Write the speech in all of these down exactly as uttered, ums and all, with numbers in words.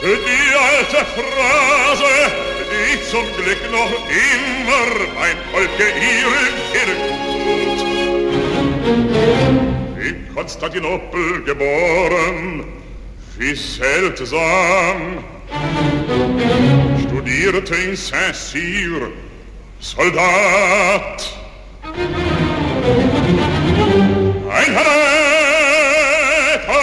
die alte Phrase, die zum Glück noch immer mein Volke ihren Kirchen tut. In Konstantinopel geboren, wie seltsam, studierte in Saint-Cyr, Soldat. Ein Helfer,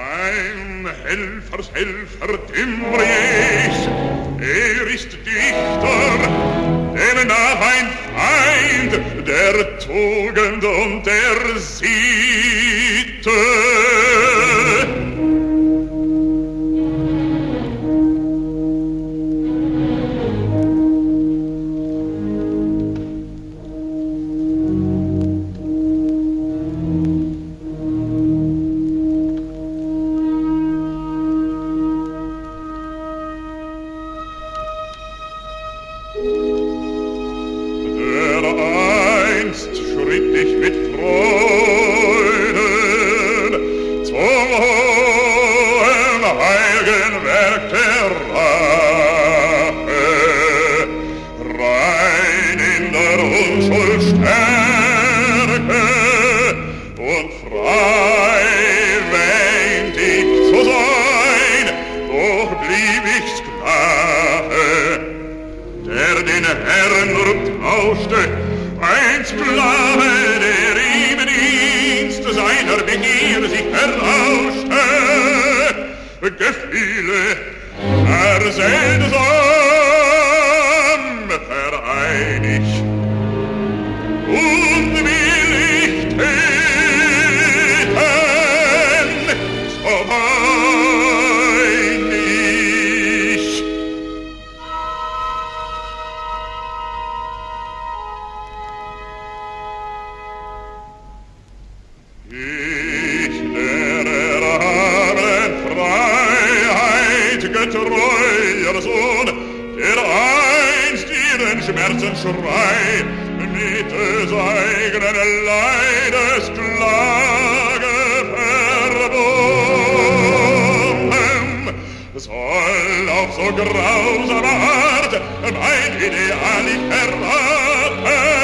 ein Helfershelfer Timbriers, er ist Dichter, denn nach ein Feind der Tugend und der Sitte. Ein Sklave, der ihm Dienst seiner Begier sich verrauschte, gefiele er seltsam vereinig. Und will ich täten, so mein ich. Ich, der erhabenen Freiheit getreuer Sohn, der einst ihren Schmerzensschrei mit des eigenen Leides Klage verboten, soll auf so grausame Art mein Ideal nicht verraten.